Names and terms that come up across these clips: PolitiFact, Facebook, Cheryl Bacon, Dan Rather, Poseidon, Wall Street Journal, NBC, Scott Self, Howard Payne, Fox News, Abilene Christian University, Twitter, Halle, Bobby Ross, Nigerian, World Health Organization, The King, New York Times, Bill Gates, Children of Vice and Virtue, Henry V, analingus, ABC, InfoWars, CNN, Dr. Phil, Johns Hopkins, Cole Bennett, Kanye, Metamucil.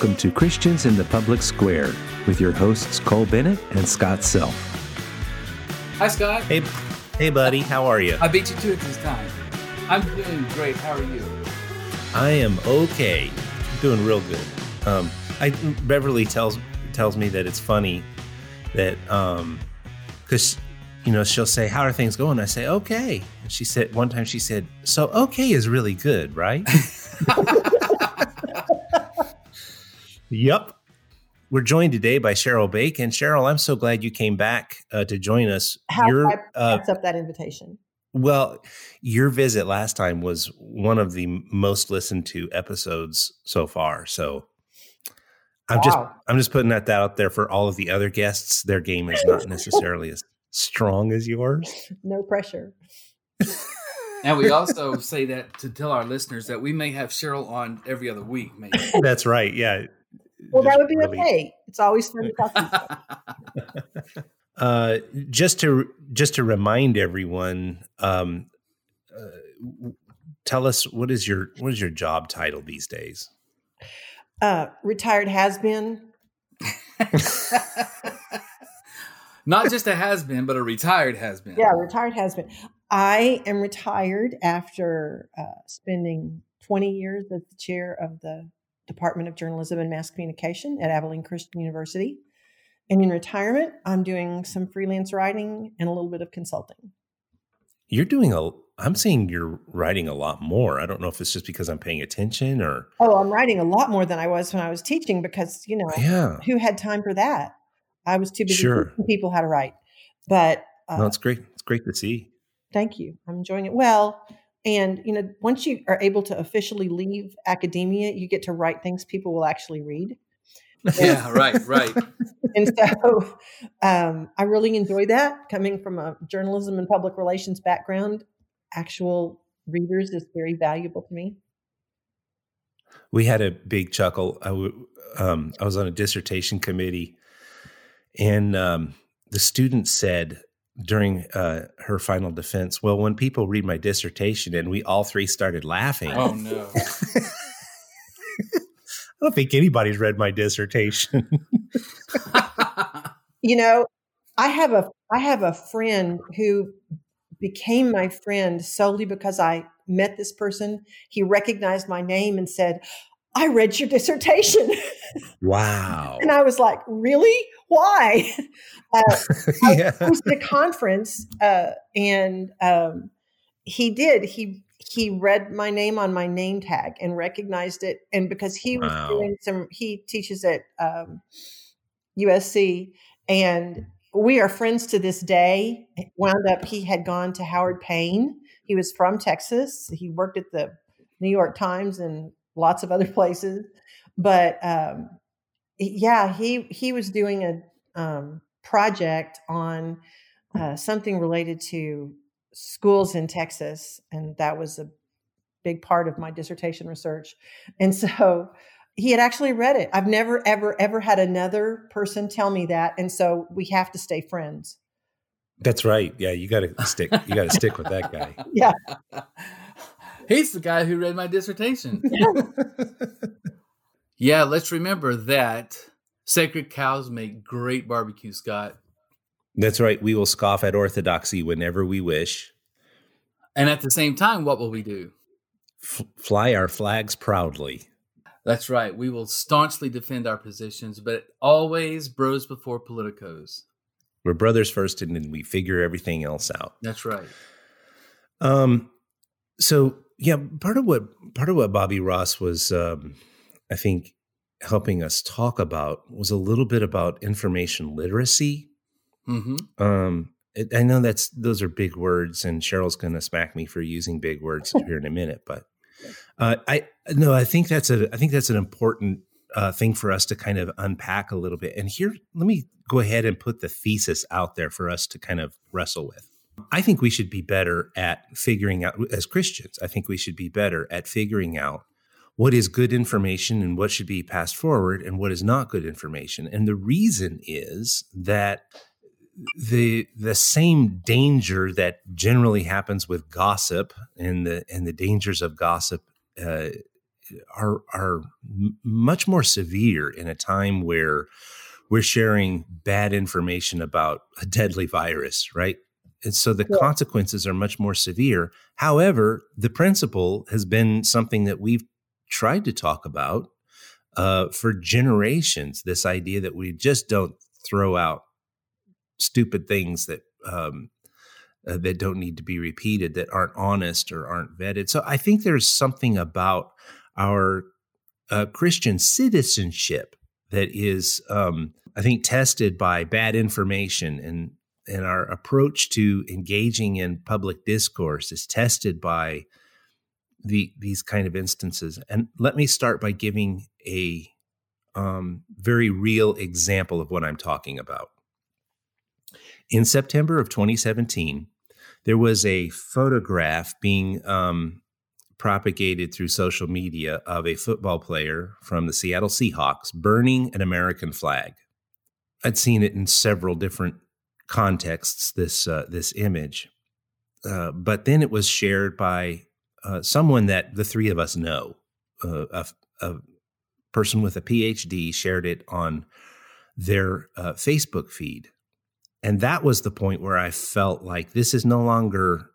Welcome to Christians in the Public Square with your hosts Cole Bennett and Scott Self. Hi, Scott. Hey, buddy. How are you? I beat you to it this time. I'm doing great. How are you? I am okay. Doing real good. Beverly tells me that it's funny that because she'll say, "How are things going?" I say, "Okay." And she said one time, she said, "So okay is really good, right?" Yep. We're joined today by Cheryl Bacon. Cheryl, I'm so glad you came back to join us. How did I pass up that invitation? Well, your visit last time was one of the most listened to episodes so far. So I'm just putting that out there for all of the other guests. Their game is not necessarily as strong as yours. No pressure. And we also say that to tell our listeners that we may have Cheryl on every other week. Maybe. That's right. Yeah. Well, that would be really okay. It's always fun to talk to you. Just to remind everyone, tell us what is your job title these days? Retired has-been. Not just a has-been, but a retired has-been. Yeah, retired has-been. I am retired after spending 20 years as the chair of the Department of Journalism and Mass Communication at Abilene Christian University. And in retirement, I'm doing some freelance writing and a little bit of consulting. I'm seeing you're writing a lot more. I don't know if it's just because I'm paying attention or... Oh, I'm writing a lot more than I was when I was teaching because, who had time for that? I was too busy teaching people how to write. But... no, it's great. It's great to see. Thank you. I'm enjoying it. Well... And, once you are able to officially leave academia, you get to write things people will actually read. Yeah, right. And so I really enjoy that. Coming from a journalism and public relations background, actual readers is very valuable to me. We had a big chuckle. I was on a dissertation committee, and the student said, during her final defense, well, when people read my dissertation, and we all three started laughing. Oh, no. I don't think anybody's read my dissertation. I have a friend who became my friend solely because I met this person. He recognized my name and said, I read your dissertation. Wow. And I was like, really? Why? Yeah. I was at a conference and he did. He read my name on my name tag and recognized it. And because he was doing he teaches at USC, and we are friends to this day. It wound up, he had gone to Howard Payne. He was from Texas. He worked at the New York Times and lots of other places. But he was doing a project on something related to schools in Texas. And that was a big part of my dissertation research. And so he had actually read it. I've never, ever, ever had another person tell me that. And so we have to stay friends. That's right. Yeah, you got to stick. You got to stick with that guy. Yeah. He's the guy who read my dissertation. Yeah, let's remember that sacred cows make great barbecue, Scott. That's right. We will scoff at orthodoxy whenever we wish. And at the same time, what will we do? Fly our flags proudly. That's right. We will staunchly defend our positions, but always bros before politicos. We're brothers first, and then we figure everything else out. That's right. So... yeah, part of what Bobby Ross was, I think, helping us talk about was a little bit about information literacy. Mm-hmm. I know those are big words, and Cheryl's going to smack me for using big words here in a minute. But I think that's an important thing for us to kind of unpack a little bit. And here, let me go ahead and put the thesis out there for us to kind of wrestle with. I think we should be better at figuring out, as Christians, I think we should be better at figuring out what is good information and what should be passed forward and what is not good information. And the reason is that the same danger that generally happens with gossip and the dangers of gossip are much more severe in a time where we're sharing bad information about a deadly virus, right? And so the consequences are much more severe. However, the principle has been something that we've tried to talk about for generations, this idea that we just don't throw out stupid things that don't need to be repeated, that aren't honest or aren't vetted. So I think there's something about our Christian citizenship that is, I think, tested by bad information, and our approach to engaging in public discourse is tested by these kind of instances. And let me start by giving a very real example of what I'm talking about. In September of 2017, there was a photograph being propagated through social media of a football player from the Seattle Seahawks burning an American flag. I'd seen it in several different contexts, this image. But then it was shared by someone that the three of us know. A person with a PhD shared it on their Facebook feed. And that was the point where I felt like this is no longer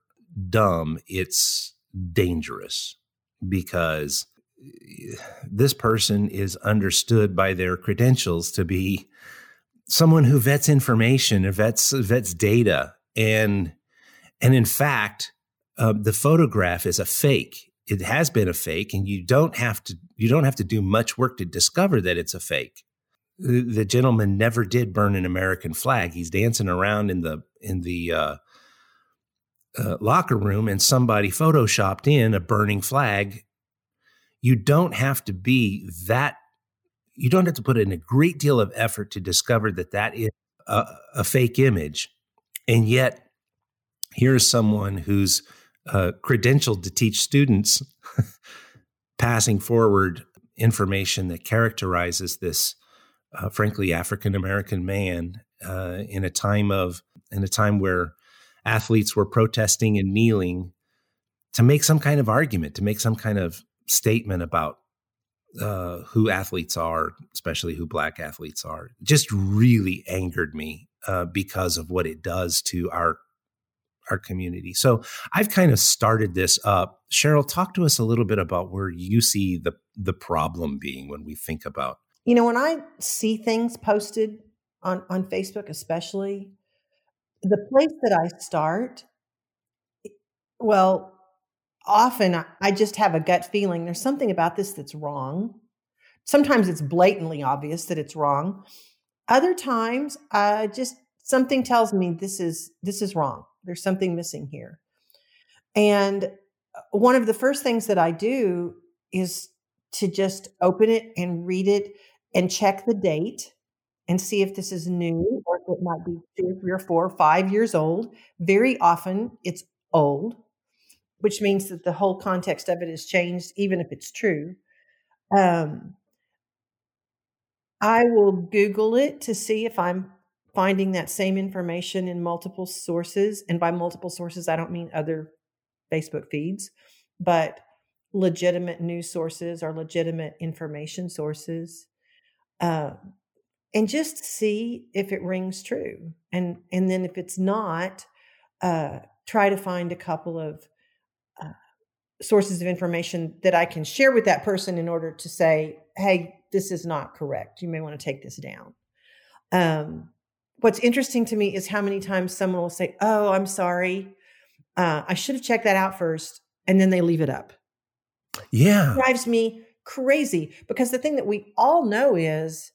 dumb, it's dangerous, because this person is understood by their credentials to be someone who vets information, or vets data. And in fact, the photograph is a fake. It has been a fake, and you don't have to do much work to discover that it's a fake. The gentleman never did burn an American flag. He's dancing around in the locker room, and somebody photoshopped in a burning flag. You don't have to put in a great deal of effort to discover that is a fake image. And yet here's someone who's credentialed to teach students passing forward information that characterizes this frankly, African-American man in a time where athletes were protesting and kneeling to make some kind of argument, to make some kind of statement about who athletes are, especially who Black athletes are. It just really angered me because of what it does to our community. So I've kind of started this up. Cheryl, talk to us a little bit about where you see the problem being when we think about. You know, when I see things posted on Facebook, especially, the place that I start, well, often I just have a gut feeling there's something about this that's wrong. Sometimes it's blatantly obvious that it's wrong. Other times, just something tells me this is wrong. There's something missing here. And one of the first things that I do is to just open it and read it and check the date and see if this is new, or if it might be 2, 3, or 4, 5 years old. Very often it's old, which means that the whole context of it has changed, even if it's true. I will Google it to see if I'm finding that same information in multiple sources. And by multiple sources, I don't mean other Facebook feeds, but legitimate news sources or legitimate information sources, and just see if it rings true. And then if it's not, try to find a couple of sources of information that I can share with that person in order to say, hey, this is not correct. You may want to take this down. What's interesting to me is how many times someone will say, oh, I'm sorry. I should have checked that out first. And then they leave it up. Yeah. It drives me crazy, because the thing that we all know is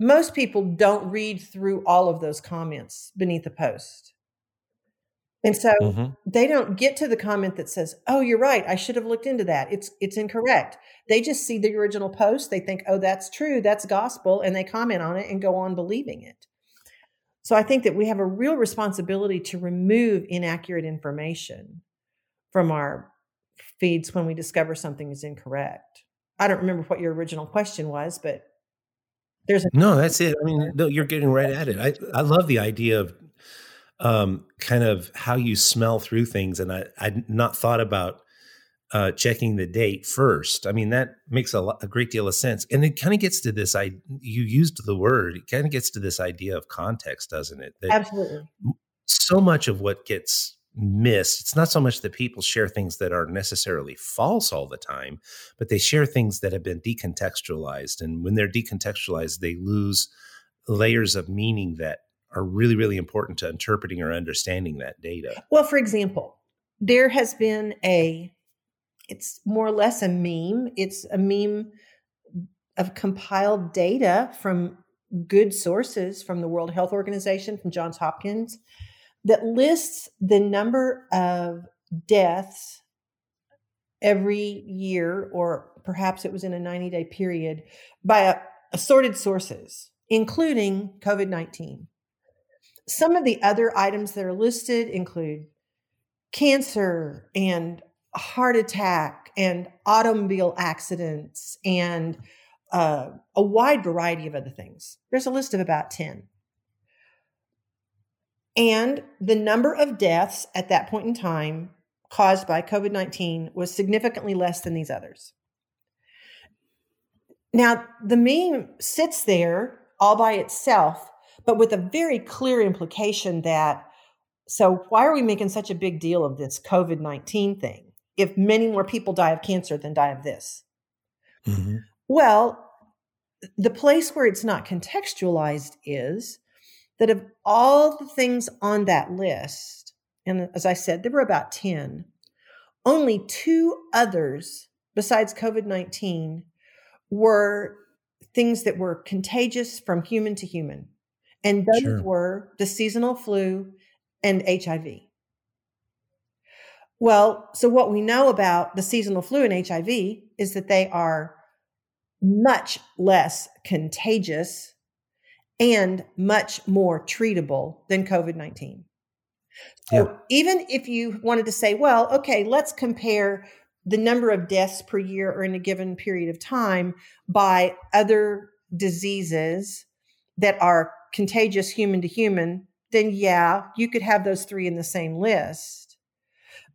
most people don't read through all of those comments beneath the post. And so they don't get to the comment that says, oh, you're right, I should have looked into that. It's incorrect. They just see the original post. They think, oh, that's true. That's gospel. And they comment on it and go on believing it. So I think that we have a real responsibility to remove inaccurate information from our feeds when we discover something is incorrect. I don't remember what your original question was, but there's no, that's it. I mean, no, you're getting right at it. I love the idea of kind of how you smell through things. And I'd not thought about checking the date first. I mean, that makes a great deal of sense. And it kind of gets to this, you used the word, it kind of gets to this idea of context, doesn't it? That absolutely. So much of what gets missed, it's not so much that people share things that are necessarily false all the time, but they share things that have been decontextualized. And when they're decontextualized, they lose layers of meaning that are really, really important to interpreting or understanding that data. Well, for example, there has been it's more or less a meme. It's a meme of compiled data from good sources, from the World Health Organization, from Johns Hopkins, that lists the number of deaths every year, or perhaps it was in a 90-day period, by assorted sources, including COVID-19. Some of the other items that are listed include cancer and heart attack and automobile accidents and a wide variety of other things. There's a list of about 10. And the number of deaths at that point in time caused by COVID-19 was significantly less than these others. Now, the meme sits there all by itself, but with a very clear implication that, so why are we making such a big deal of this COVID-19 thing? If many more people die of cancer than die of this. Mm-hmm. Well, the place where it's not contextualized is that of all the things on that list, and as I said, there were about 10, only two others besides COVID-19 were things that were contagious from human to human. And those sure. were the seasonal flu and HIV. Well, so what we know about the seasonal flu and HIV is that they are much less contagious and much more treatable than COVID-19. So yeah. even if you wanted to say, well, okay, let's compare the number of deaths per year or in a given period of time by other diseases that are contagious human to human, then yeah, you could have those three in the same list.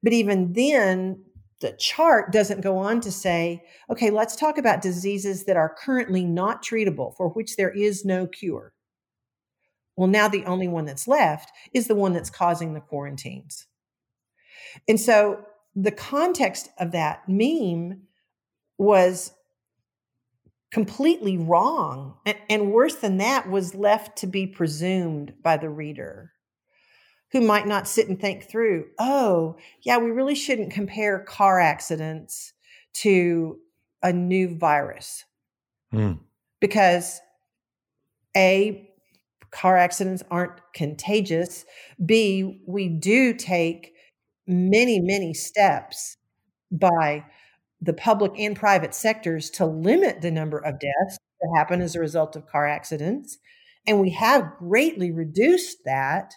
But even then, the chart doesn't go on to say, okay, let's talk about diseases that are currently not treatable, for which there is no cure. Well, now the only one that's left is the one that's causing the quarantines. And so the context of that meme was completely wrong. And worse than that, was left to be presumed by the reader, who might not sit and think through, oh, yeah, we really shouldn't compare car accidents to a new virus. Because A, car accidents aren't contagious. B, we do take many, many steps by the public and private sectors to limit the number of deaths that happen as a result of car accidents. And we have greatly reduced that.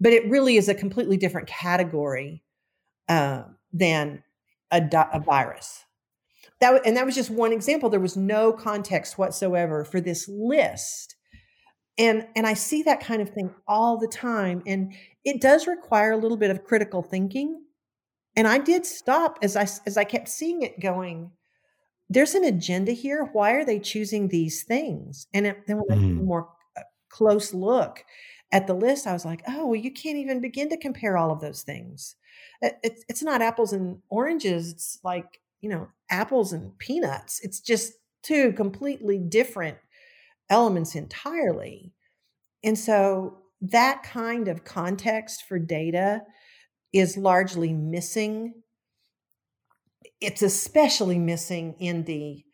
But it really is a completely different category than a virus. That was just one example. There was no context whatsoever for this list. And I see that kind of thing all the time. And it does require a little bit of critical thinking. And I did stop as I kept seeing it going, there's an agenda here. Why are they choosing these things? And then when I took a more close look at the list, I was like, oh, well, you can't even begin to compare all of those things. It's not apples and oranges. It's like, apples and peanuts. It's just two completely different elements entirely. And so that kind of context for data is largely missing. It's especially missing in the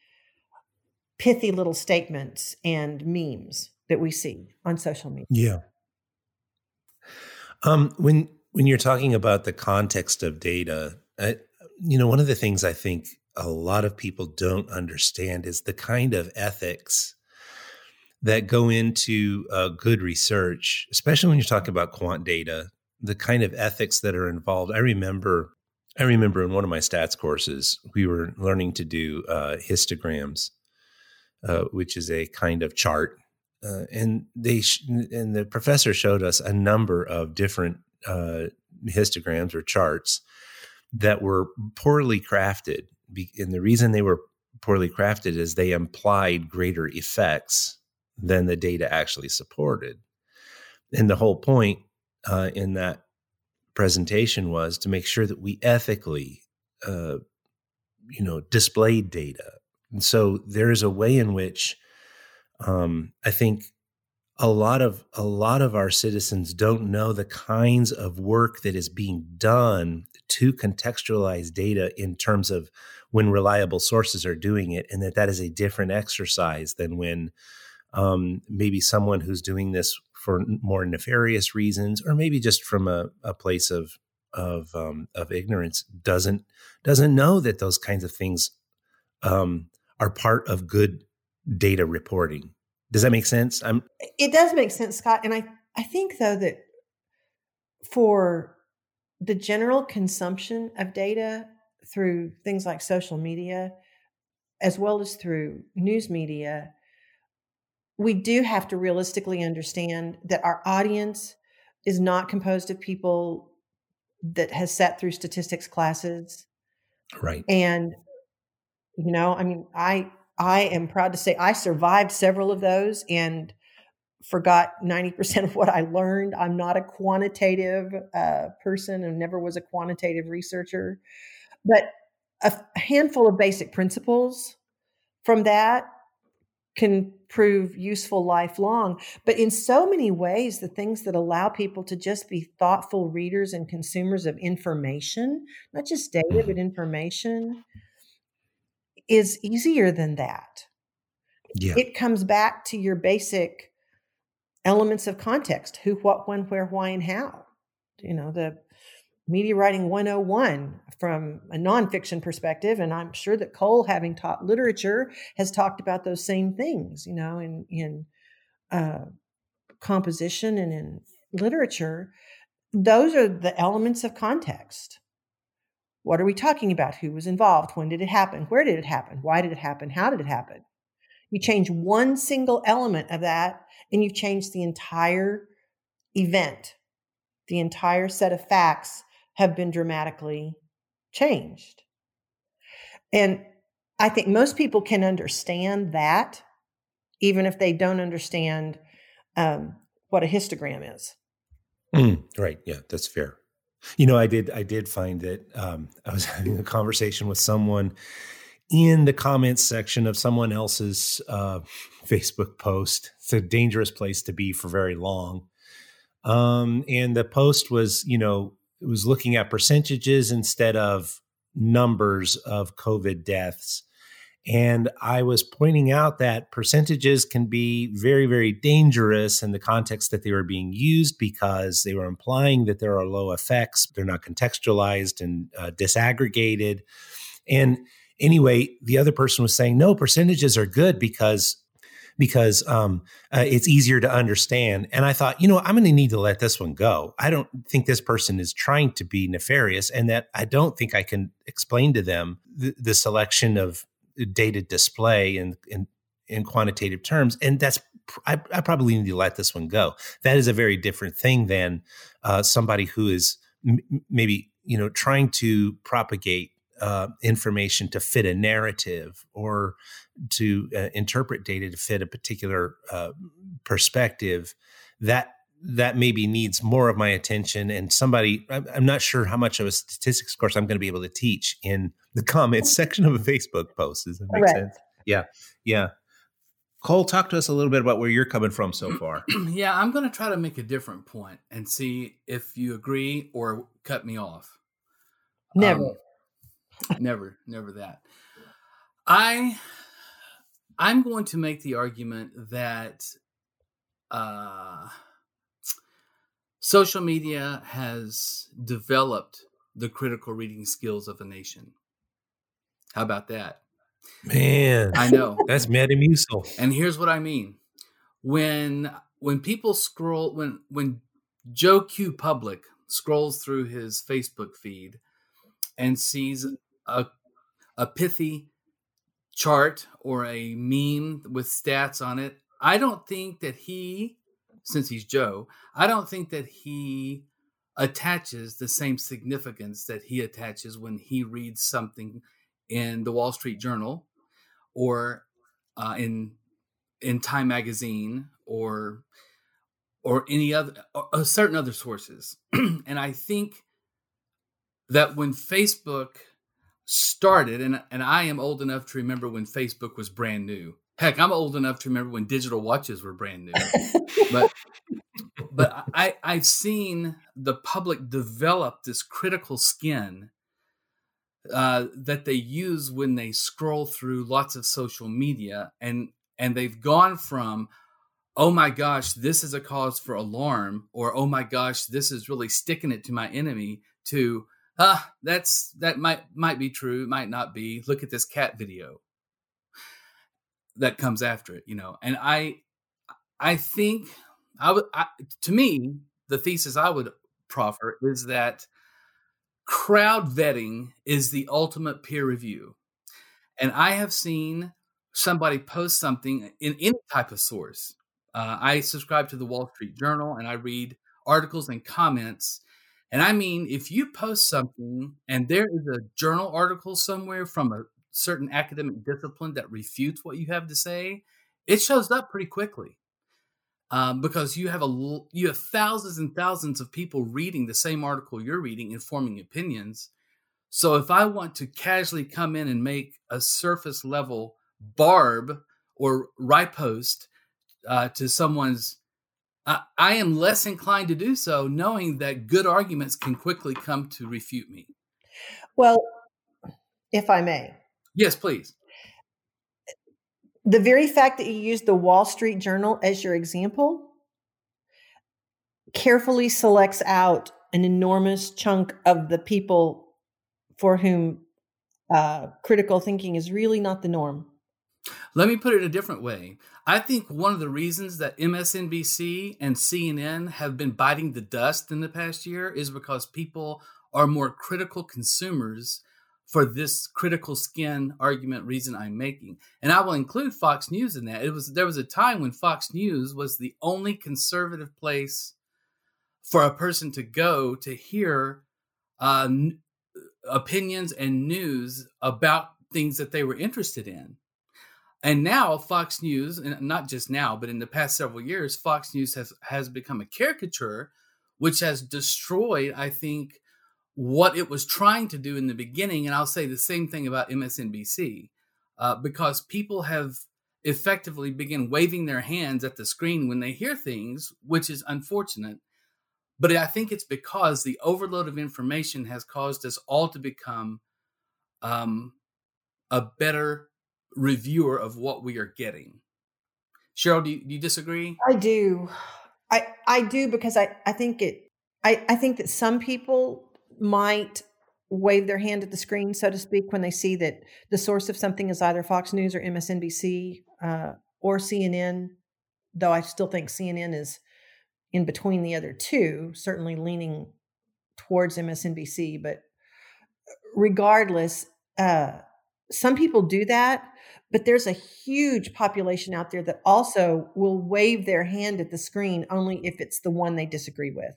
pithy little statements and memes that we see on social media. Yeah. When you're talking about the context of data, one of the things I think a lot of people don't understand is the kind of ethics that go into good research, especially when you're talking about quant data, the kind of ethics that are involved. I remember in one of my stats courses, we were learning to do histograms, which is a kind of chart. And the professor showed us a number of different histograms or charts that were poorly crafted. And the reason they were poorly crafted is they implied greater effects than the data actually supported. And the whole point in that presentation was to make sure that we ethically, displayed data. And so there is a way in which I think a lot of our citizens don't know the kinds of work that is being done to contextualize data in terms of when reliable sources are doing it, and that is a different exercise than when maybe someone who's doing this for more nefarious reasons, or maybe just from a place of ignorance, doesn't know that those kinds of things are part of good data reporting. Does that make sense? It does make sense, Scott. And I think, though, that for the general consumption of data through things like social media, as well as through news media, we do have to realistically understand that our audience is not composed of people that has sat through statistics classes. Right. And, I am proud to say I survived several of those and forgot 90% of what I learned. I'm not a quantitative person and never was a quantitative researcher. But a handful of basic principles from that can prove useful lifelong. But in so many ways, the things that allow people to just be thoughtful readers and consumers of information, not just data, but information, is easier than that. Yeah. It comes back to your basic elements of context: who, what, when, where, why, and how. The media writing 101 from a nonfiction perspective. And I'm sure that Cole, having taught literature, has talked about those same things, in composition and in literature. Those are the elements of context. What are we talking about? Who was involved? When did it happen? Where did it happen? Why did it happen? How did it happen? You change one single element of that, and you've changed the entire event. The entire set of facts have been dramatically changed. And I think most people can understand that, even if they don't understand what a histogram is. Right. Yeah, that's fair. I did find that I was having a conversation with someone in the comments section of someone else's Facebook post. It's a dangerous place to be for very long. And the post was, it was looking at percentages instead of numbers of COVID deaths. And I was pointing out that percentages can be very, very dangerous in the context that they were being used, because they were implying that there are low effects. They're not contextualized and disaggregated. And anyway, the other person was saying, no, percentages are good because it's easier to understand. And I thought, I'm going to need to let this one go. I don't think this person is trying to be nefarious, and that I don't think I can explain to them the selection of data display in quantitative terms. And that's, I probably need to let this one go. That is a very different thing than somebody who is maybe trying to propagate information to fit a narrative, or to interpret data to fit a particular perspective. That maybe needs more of my attention. And somebody, I'm not sure how much of a statistics course I'm going to be able to teach in the comments section of a Facebook post. Does that make sense? Yeah. Yeah. Cole, talk to us a little bit about where you're coming from so far. Yeah, I'm going to try to make a different point and see if you agree or cut me off. Never. Never that. I'm going to make the argument that social media has developed the critical reading skills of a nation. How about that? Man, I know. That's metamucil. And here's what I mean. When people scroll, when Joe Q Public scrolls through his Facebook feed and sees a pithy chart or a meme with stats on it, I don't think that he, since he's Joe, I don't think that he attaches the same significance that he attaches when he reads something in the Wall Street Journal or in Time Magazine or any other or certain other sources. And I think that when Facebook started, and I am old enough to remember when Facebook was brand new. Heck, I'm old enough to remember when digital watches were brand new. But I've seen the public develop this critical skin that they use when they scroll through lots of social media. And they've gone from, oh my gosh, this is a cause for alarm, or oh my gosh, this is really sticking it to my enemy, to, that might be true, might not be. Look at this cat video that comes after it, you know. And I think to me, the thesis I would proffer is that crowd vetting is the ultimate peer review. And I have seen somebody post something in any type of source. I subscribe to the Wall Street Journal and I read articles and comments. And I mean, if you post something and there is a journal article somewhere from a certain academic discipline that refutes what you have to say, it shows up pretty quickly. Because you have thousands and thousands of people reading the same article you're reading and forming opinions. So if I want to casually come in and make a surface level barb or riposte to someone's, I am less inclined to do so, knowing that good arguments can quickly come to refute me. Well, if I may. Yes, please. The very fact that you used the Wall Street Journal as your example carefully selects out an enormous chunk of the people for whom critical thinking is really not the norm. Let me put it a different way. I think one of the reasons that MSNBC and CNN have been biting the dust in the past year is because people are more critical consumers for this critical skin argument reason I'm making. And I will include Fox News in that. There was a time when Fox News was the only conservative place for a person to go to hear opinions and news about things that they were interested in. And now Fox News, and not just now, but in the past several years, Fox News has become a caricature, which has destroyed, I think, what it was trying to do in the beginning. And I'll say the same thing about MSNBC, because people have effectively begun waving their hands at the screen when they hear things, which is unfortunate. But I think it's because the overload of information has caused us all to become a better reviewer of what we are getting. Cheryl, do you disagree? I do. I do, because I think that some people might wave their hand at the screen, so to speak, when they see that the source of something is either Fox News or MSNBC or CNN, though I still think CNN is in between the other two, certainly leaning towards MSNBC. But regardless, some people do that, but there's a huge population out there that also will wave their hand at the screen only if it's the one they disagree with.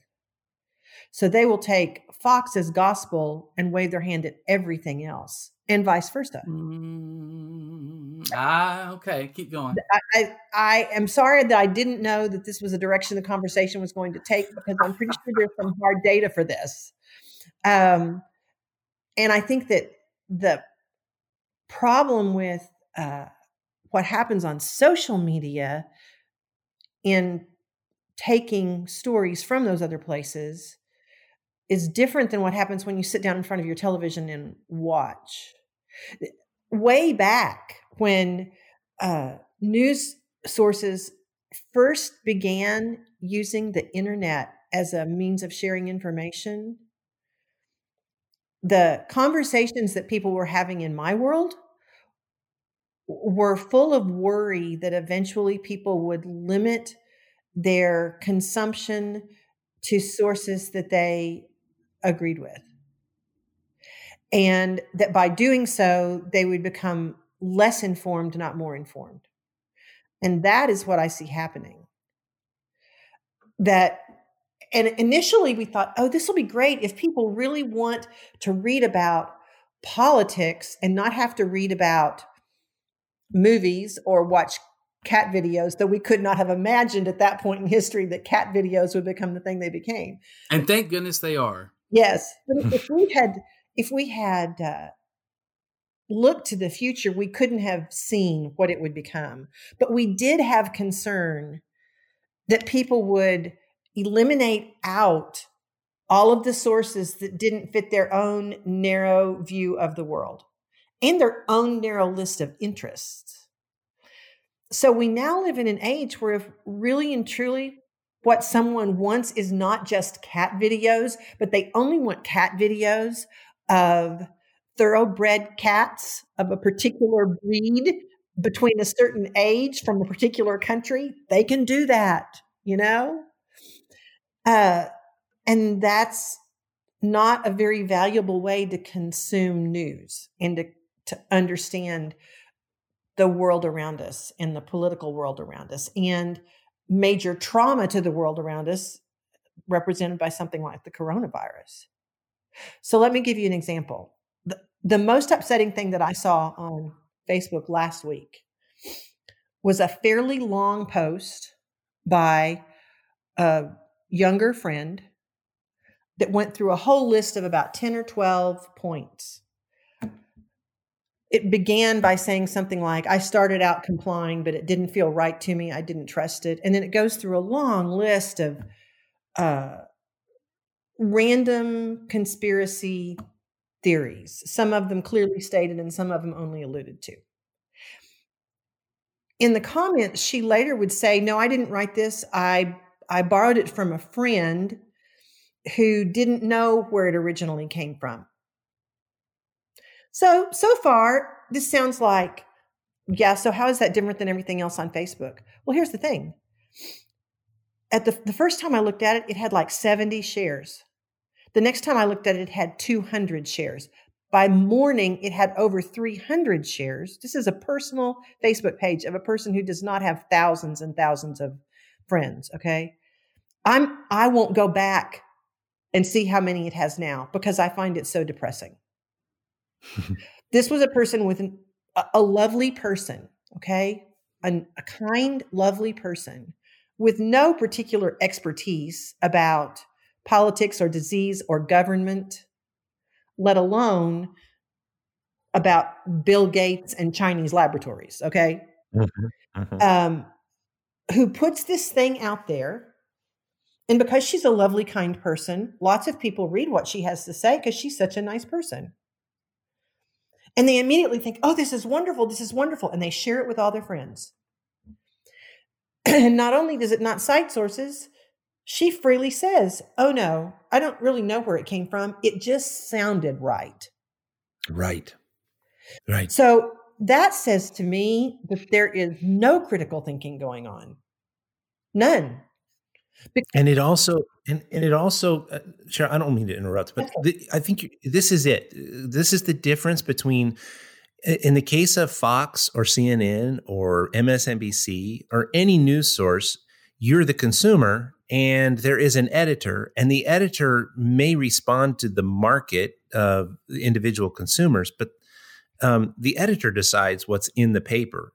So they will take Fox as gospel and wave their hand at everything else, and vice versa. Okay. Keep going. I am sorry that I didn't know that this was a direction the conversation was going to take, because I'm pretty sure there's some hard data for this. And I think that the problem with what happens on social media in taking stories from those other places is different than what happens when you sit down in front of your television and watch. Way back when news sources first began using the internet as a means of sharing information, the conversations that people were having in my world were full of worry that eventually people would limit their consumption to sources that they agreed with. And that by doing so, they would become less informed, not more informed. And that is what I see happening. That And initially we thought, oh, this will be great if people really want to read about politics and not have to read about movies or watch cat videos, though we could not have imagined at that point in history that cat videos would become the thing they became. And thank goodness they are. Yes. But if we had looked to the future, we couldn't have seen what it would become. But we did have concern that people would eliminate out all of the sources that didn't fit their own narrow view of the world and their own narrow list of interests. So we now live in an age where if really and truly what someone wants is not just cat videos, but they only want cat videos of thoroughbred cats of a particular breed between a certain age from a particular country, they can do that, you know? And that's not a very valuable way to consume news and to understand the world around us and the political world around us and major trauma to the world around us represented by something like the coronavirus. So let me give you an example. The most upsetting thing that I saw on Facebook last week was a fairly long post by a younger friend that went through a whole list of about 10 or 12 points. It began by saying something like, I started out complying, but it didn't feel right to me. I didn't trust it. And then it goes through a long list of random conspiracy theories, some of them clearly stated and some of them only alluded to. In the comments, she later would say, no, I didn't write this. I borrowed it from a friend who didn't know where it originally came from. So far, this sounds like, yeah, so how is that different than everything else on Facebook? Well, here's the thing. At the first time I looked at it, it had like 70 shares. The next time I looked at it, it had 200 shares. By morning, it had over 300 shares. This is a personal Facebook page of a person who does not have thousands and thousands of friends, okay? I won't go back and see how many it has now because I find it so depressing. This was a person with a lovely person, okay? A kind, lovely person with no particular expertise about politics or disease or government, let alone about Bill Gates and Chinese laboratories, okay? Mm-hmm. Mm-hmm. Who puts this thing out there. And because she's a lovely, kind person, lots of people read what she has to say because she's such a nice person. And they immediately think, oh, this is wonderful. This is wonderful. And they share it with all their friends. And not only does it not cite sources, she freely says, oh, no, I don't really know where it came from. It just sounded right. Right. Right. So that says to me that there is no critical thinking going on. None. And it also, Sharon, I don't mean to interrupt, but I think this is it. This is the difference between, in the case of Fox or CNN or MSNBC or any news source, you're the consumer and there is an editor, and the editor may respond to the market of the individual consumers, but the editor decides what's in the paper,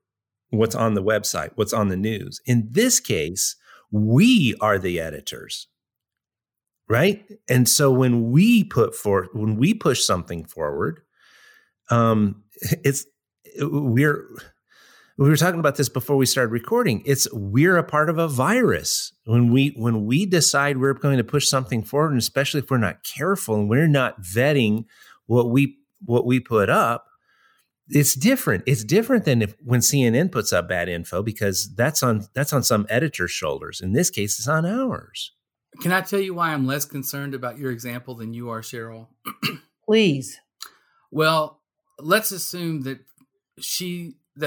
what's on the website, what's on the news. In this case, we are the editors, right? And so when we push something forward, we were talking about this before we started recording. We're a part of a virus. When we decide we're going to push something forward, and especially if we're not careful and we're not vetting what we put up, it's different. It's different than when CNN puts up bad info, because that's on some editor's shoulders. In this case, it's on ours. Can I tell you why I'm less concerned about your example than you are, Cheryl? Please. Well, let's assume that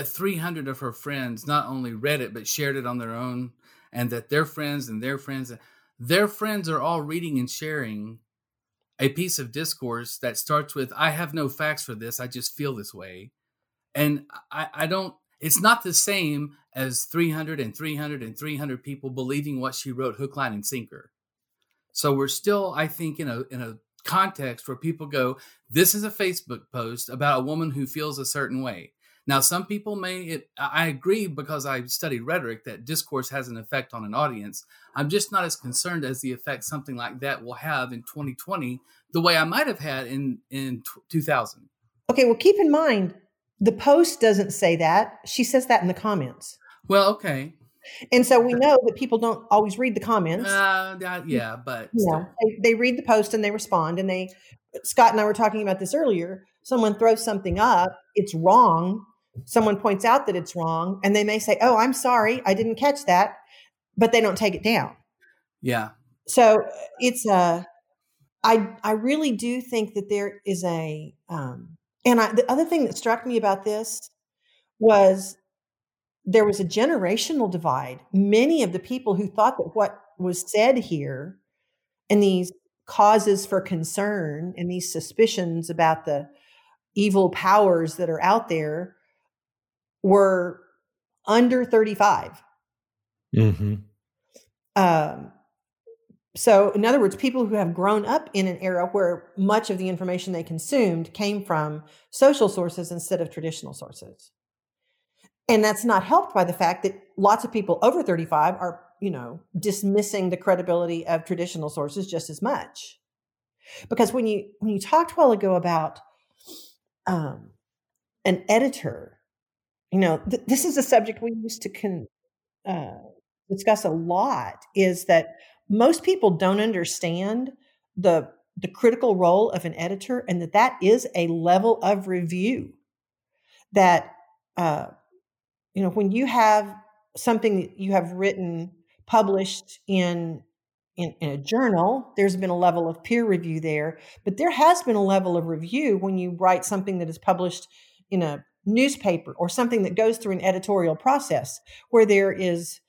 300 of her friends not only read it, but shared it on their own, and that their friends are all reading and sharing a piece of discourse that starts with, I have no facts for this. I just feel this way. And it's not the same as 300 and 300 and 300 people believing what she wrote hook, line, and sinker. So we're still, I think, in a context where people go, this is a Facebook post about a woman who feels a certain way. Now, some people I agree, because I studied rhetoric, that discourse has an effect on an audience. I'm just not as concerned as the effect something like that will have in 2020 the way I might have had in 2000. Okay, well, keep in mind, the post doesn't say that. She says that in the comments. Well, okay. And so we know that people don't always read the comments. Yeah, but yeah, they read the post and they respond. And Scott and I were talking about this earlier. Someone throws something up. It's wrong. Someone points out that it's wrong, and they may say, "Oh, I'm sorry, I didn't catch that," but they don't take it down. Yeah. So it's I really do think that there is the other thing that struck me about this was there was a generational divide. Many of the people who thought that what was said here and these causes for concern and these suspicions about the evil powers that are out there were under 35. Mm-hmm. So in other words, people who have grown up in an era where much of the information they consumed came from social sources instead of traditional sources. And that's not helped by the fact that lots of people over 35 are, dismissing the credibility of traditional sources just as much. Because when you talked a while ago about an editor, this is a subject we used to discuss a lot, is that most people don't understand the critical role of an editor, and that is a level of review that, when you have something that you have written, published in a journal, there's been a level of peer review there, but there has been a level of review when you write something that is published in a newspaper or something that goes through an editorial process where there is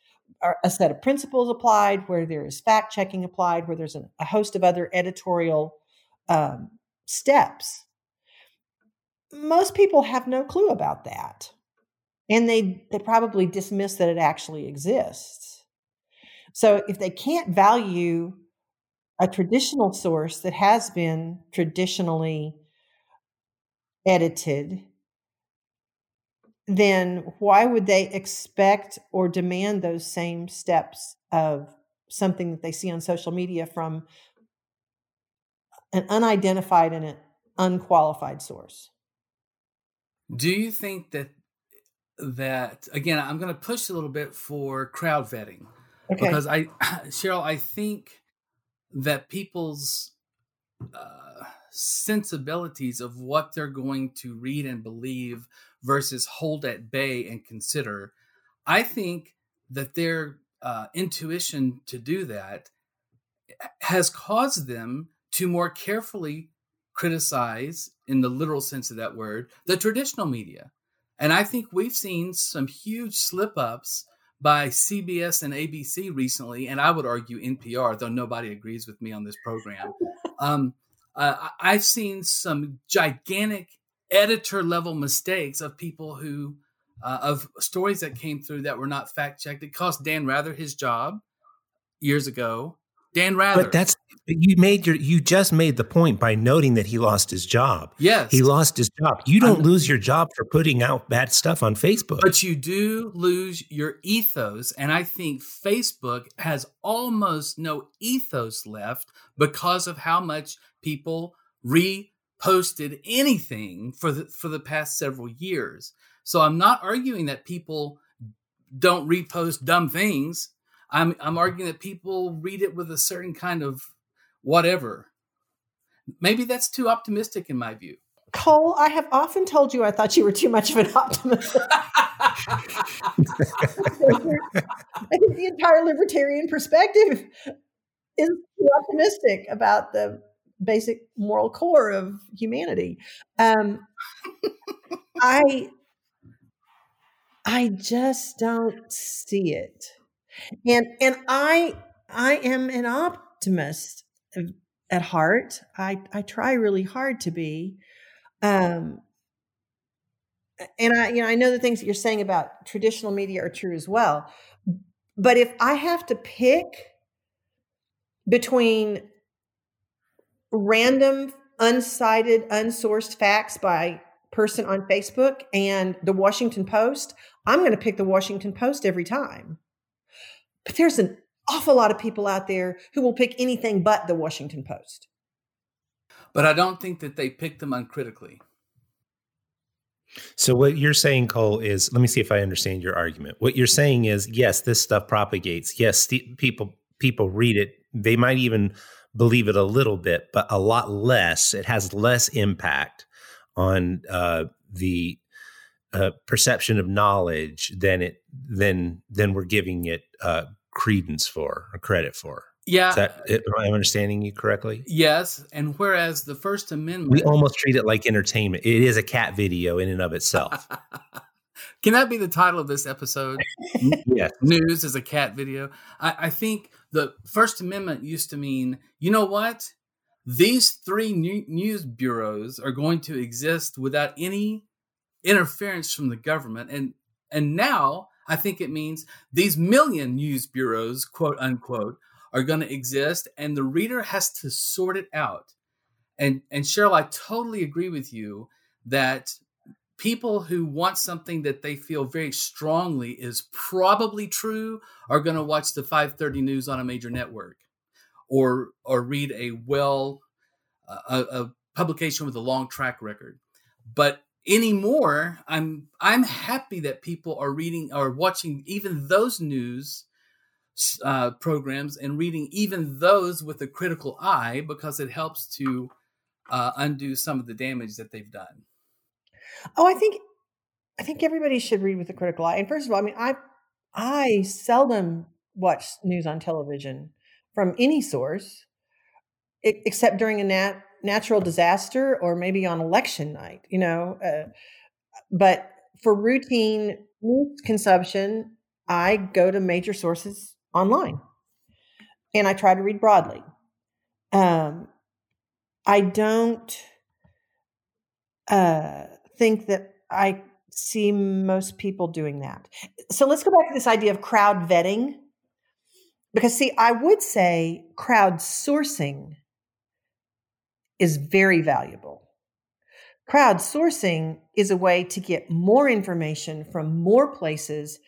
a set of principles applied, where there is fact checking applied, where there's a host of other editorial steps. Most people have no clue about that. And they probably dismiss that it actually exists. So if they can't value a traditional source that has been traditionally edited, then why would they expect or demand those same steps of something that they see on social media from an unidentified and an unqualified source? Do you think that again, I'm going to push a little bit for crowd vetting, okay, because Cheryl, I think that people's sensibilities of what they're going to read and believe versus hold at bay and consider, I think that their intuition to do that has caused them to more carefully criticize, in the literal sense of that word, the traditional media. And I think we've seen some huge slip-ups by CBS and ABC recently, and I would argue NPR, though nobody agrees with me on this program. I've seen some gigantic editor-level mistakes of people who, of stories that came through that were not fact-checked. It cost Dan Rather his job years ago. Dan Rather. But you just made the point by noting that he lost his job. Yes. He lost his job. You don't lose your job for putting out bad stuff on Facebook. But you do lose your ethos. And I think Facebook has almost no ethos left because of how much people reposted anything for the past several years. So I'm not arguing that people don't repost dumb things. I'm arguing that people read it with a certain kind of whatever. Maybe that's too optimistic in my view. Cole, I have often told you I thought you were too much of an optimist. I think the entire libertarian perspective is too optimistic about the basic moral core of humanity. I just don't see it. And I am an optimist at heart. I try really hard to be. And I know the things that you're saying about traditional media are true as well. But if I have to pick between random, unsighted, unsourced facts by person on Facebook and the Washington Post, I'm going to pick the Washington Post every time. But there's an awful lot of people out there who will pick anything but the Washington Post. But I don't think that they pick them uncritically. So what you're saying, Cole, is, let me see if I understand your argument. What you're saying is, yes, this stuff propagates. Yes, people read it. They might even believe it a little bit, but a lot less. It has less impact on the perception of knowledge than we're giving it credence for or credit for. Yeah. Is that it? Am I understanding you correctly? Yes. And whereas the First Amendment... We almost treat it like entertainment. It is a cat video in and of itself. Can that be the title of this episode? Yes. News is a cat video. I think the First Amendment used to mean, you know what? These three news bureaus are going to exist without any interference from the government. And now I think it means these million news bureaus, quote unquote, are going to exist, and the reader has to sort it out. And Cheryl, I totally agree with you that people who want something that they feel very strongly is probably true are going to watch the 5:30 news on a major network, or read a publication with a long track record. But anymore, I'm happy that people are reading or watching even those news programs and reading even those with a critical eye, because it helps to undo some of the damage that they've done. Oh, I think everybody should read with a critical eye. And first of all, I mean, I seldom watch news on television from any source, except during a natural disaster or maybe on election night, you know. But for routine news consumption, I go to major sources online. And I try to read broadly. I don't think that I see most people doing that. So let's go back to this idea of crowd vetting. Because, see, I would say crowdsourcing is very valuable. Crowdsourcing is a way to get more information from more places,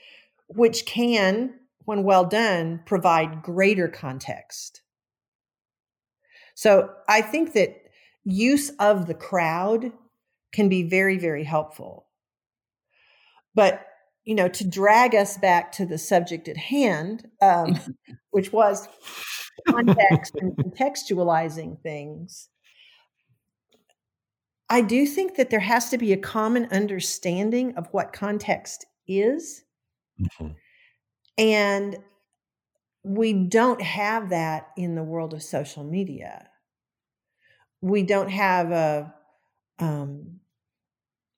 which can, when well done, provide greater context. So I think that use of the crowd can be very, very helpful. But, you know, to drag us back to the subject at hand, which was context and contextualizing things, I do think that there has to be a common understanding of what context is. Mm-hmm. And we don't have that in the world of social media. We don't have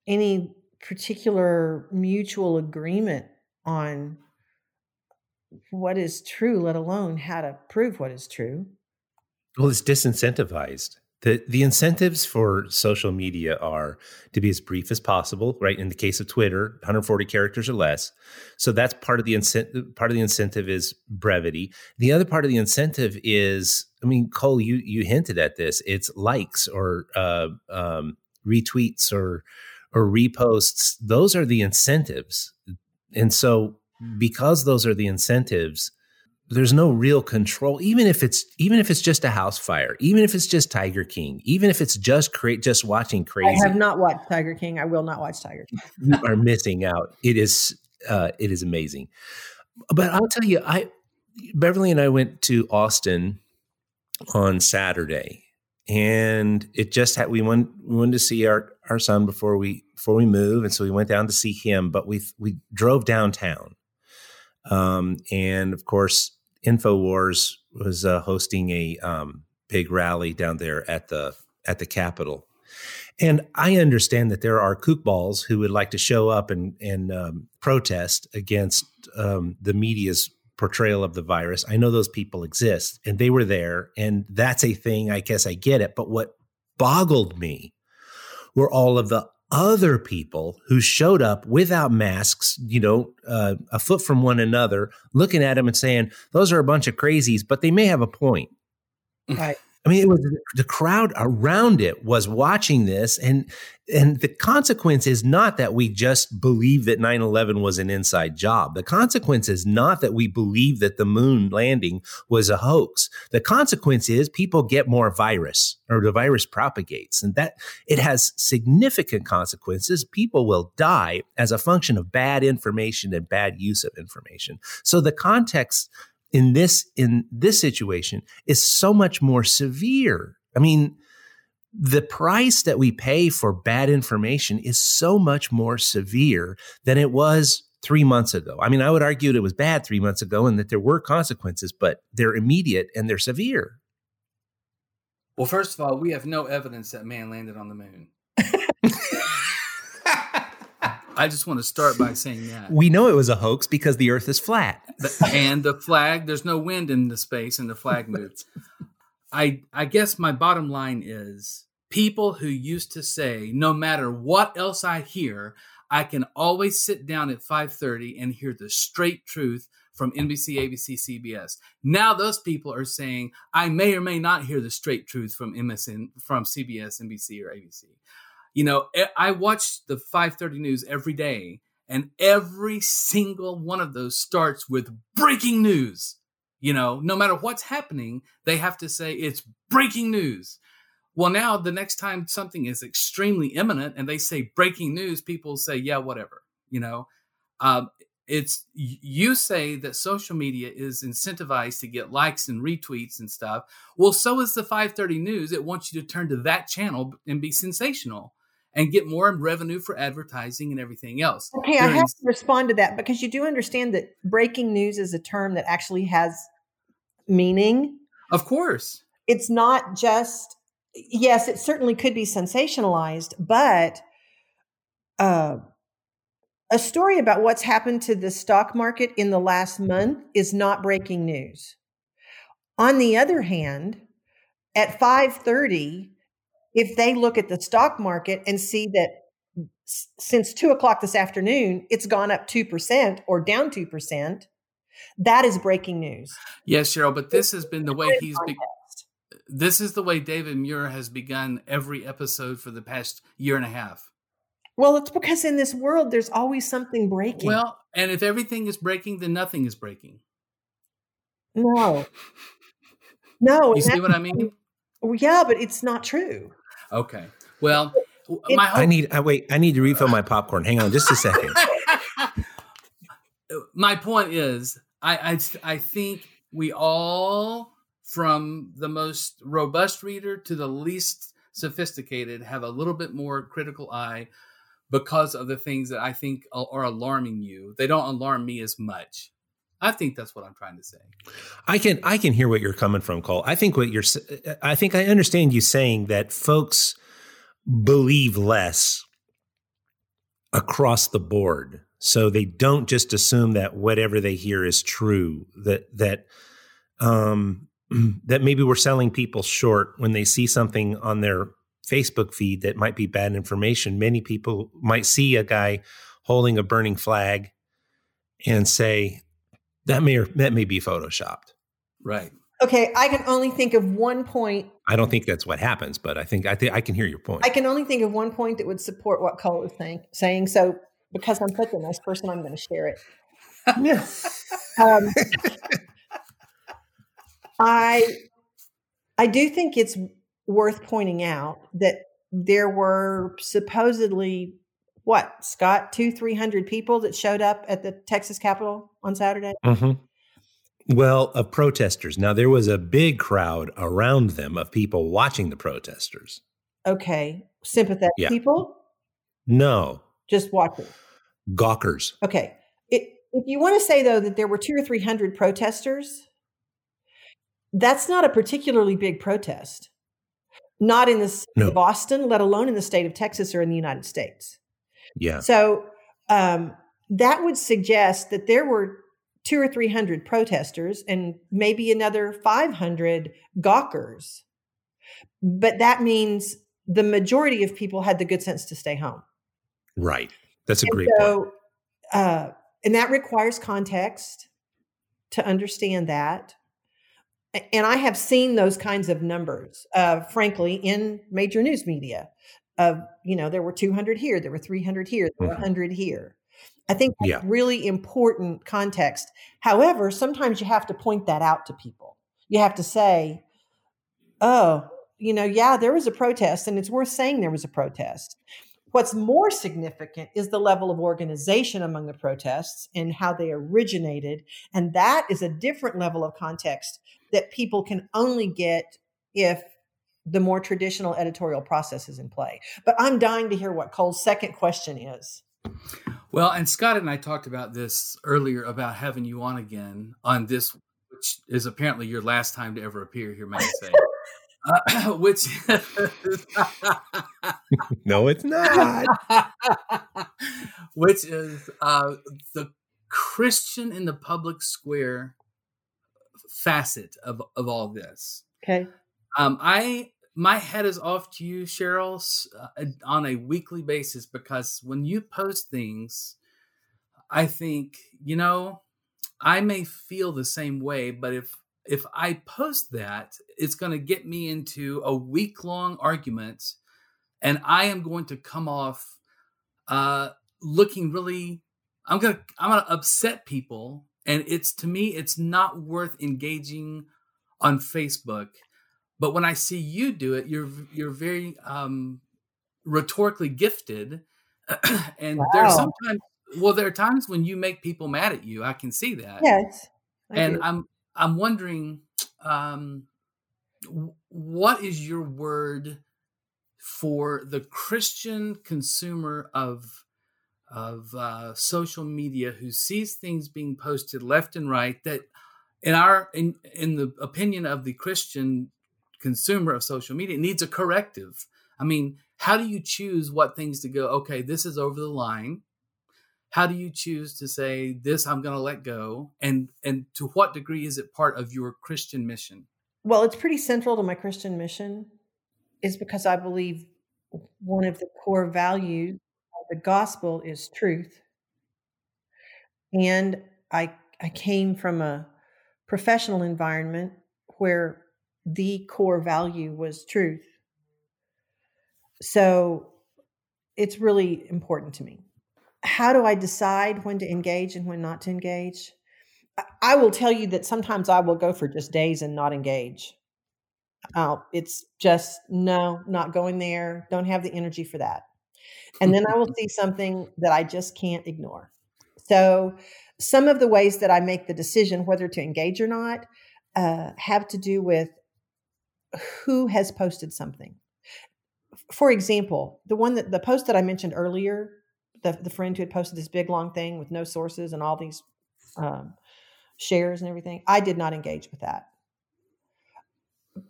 any particular mutual agreement on what is true, let alone how to prove what is true. Well, it's disincentivized. The incentives for social media are to be as brief as possible, right? In the case of Twitter, 140 characters or less. So that's part of the incentive. Part of the incentive is brevity. The other part of the incentive is, I mean, Cole, you hinted at this. It's likes or retweets or reposts. Those are the incentives. And so because those are the incentives, there's no real control, even if it's just a house fire, even if it's just Tiger King, even if it's just watching crazy. I have not watched Tiger King. I will not watch Tiger King. You are missing out. It is amazing. But I'll tell you, Beverly and I went to Austin on Saturday, and it just had we wanted to see our son before we move, and so we went down to see him. But we drove downtown. And of course, InfoWars was hosting a big rally down there at the Capitol. And I understand that there are kookballs who would like to show up and protest against the media's portrayal of the virus. I know those people exist, and they were there, and that's a thing. I guess I get it. But what boggled me were all of the other people who showed up without masks, you know, a foot from one another, looking at them and saying, those are a bunch of crazies, but they may have a point. Right. I mean, it was the crowd around it was watching this, and the consequence is not that we just believe that 9/11 was an inside job. The consequence is not that we believe that the moon landing was a hoax. The consequence is people get more virus, or the virus propagates, and that it has significant consequences. People will die as a function of bad information and bad use of information. So the context in this situation is so much more severe. I mean, the price that we pay for bad information is so much more severe than it was 3 months ago. I mean, I would argue that it was bad 3 months ago and that there were consequences, but they're immediate and they're severe. Well, first of all, we have no evidence that man landed on the moon. I just want to start by saying that. We know it was a hoax because the earth is flat. And the flag, there's no wind in the space and the flag moves. I guess my bottom line is people who used to say, no matter what else I hear, I can always sit down at 5:30 and hear the straight truth from NBC, ABC, CBS. Now those people are saying, I may or may not hear the straight truth from MSN, from CBS, NBC, or ABC. You know, I watch the 5:30 news every day, and every single one of those starts with breaking news. You know, no matter what's happening, they have to say it's breaking news. Well, now the next time something is extremely imminent and they say breaking news, people say, yeah, whatever. You know, you say that social media is incentivized to get likes and retweets and stuff. Well, so is the 5:30 news. It wants you to turn to that channel and be sensational and get more revenue for advertising and everything else. Okay, I have to respond to that because you do understand that breaking news is a term that actually has meaning. Of course. It's not just, yes, it certainly could be sensationalized, but a story about what's happened to the stock market in the last month is not breaking news. On the other hand, at 5:30, if they look at the stock market and see that since 2 o'clock this afternoon, it's gone up 2% or down 2%, that is breaking news. Yes, Cheryl, but this has been the way this is the way David Muir has begun every episode for the past year and a half. Well, it's because in this world, there's always something breaking. Well, and if everything is breaking, then nothing is breaking. No. You see what I mean? Well, yeah, but it's not true. Okay. Well, I need to refill my popcorn. Hang on just a second. My point is, I think we all, from the most robust reader to the least sophisticated, have a little bit more critical eye because of the things that I think are alarming you. They don't alarm me as much. I think that's what I'm trying to say. I can hear what you're coming from, Cole. I think I understand you saying that folks believe less across the board. So they don't just assume that whatever they hear is true, that maybe we're selling people short when they see something on their Facebook feed that might be bad information. Many people might see a guy holding a burning flag and say, That may be photoshopped. Right. Okay. I can only think of one point. I don't think that's what happens, but I think I can hear your point. I can only think of one point that would support what Cole is saying. So because I'm such a nice person, I'm going to share it. Yeah. I do think it's worth pointing out that there were supposedly 200-300 people that showed up at the Texas Capitol on Saturday? Mm-hmm. Well, of protesters. Now, there was a big crowd around them of people watching the protesters. Okay. Sympathetic people? No. Just watching. Gawkers. Okay. If you want to say, though, that there were 200 or 300 protesters, that's not a particularly big protest. Not in the city of Boston, let alone in the state of Texas or in the United States. Yeah. So that would suggest that there were 200 or 300 protesters and maybe another 500 gawkers. But that means the majority of people had the good sense to stay home. Right. That's a great point. And that requires context to understand that. And I have seen those kinds of numbers, frankly, in major news media. Of, you know, there were 200 here, there were 300 here, there were 100 here. I think that's really important context. However, sometimes you have to point that out to people. You have to say, oh, you know, yeah, there was a protest, and it's worth saying there was a protest. What's more significant is the level of organization among the protests and how they originated. And that is a different level of context that people can only get if the more traditional editorial process is in play. But I'm dying to hear what Cole's second question is. Well, and Scott and I talked about this earlier about having you on again on this, which is apparently your last time to ever appear here, might I say. Which no, it's not. Which is the Christian in the public square facet of all this. Okay. My head is off to you, Cheryl, on a weekly basis, because when you post things, I think, you know, I may feel the same way, but if I post that, it's going to get me into a week-long argument, and I am going to come off looking really. I'm going to upset people, and it's, to me, it's not worth engaging on Facebook. But when I see you do it, you're very rhetorically gifted, and there are times when you make people mad at you. I can see that. Yes, I do. I'm wondering, what is your word for the Christian consumer of social media who sees things being posted left and right that, in the opinion of the Christian consumer of social media, needs a corrective? I mean, how do you choose what things to go, okay, this is over the line? How do you choose to say this? I'm going to let go, and to what degree is it part of your Christian mission? Well, it's pretty central to my Christian mission, is because I believe one of the core values of the gospel is truth, and I came from a professional environment where the core value was truth, so it's really important to me. How do I decide when to engage and when not to engage? I will tell you that sometimes I will go for just days and not engage. It's just, no, not going there. Don't have the energy for that. And then I will see something that I just can't ignore. So some of the ways that I make the decision whether to engage or not have to do with who has posted something. For example, the post that I mentioned earlier, the friend who had posted this big, long thing with no sources and all these shares and everything, I did not engage with that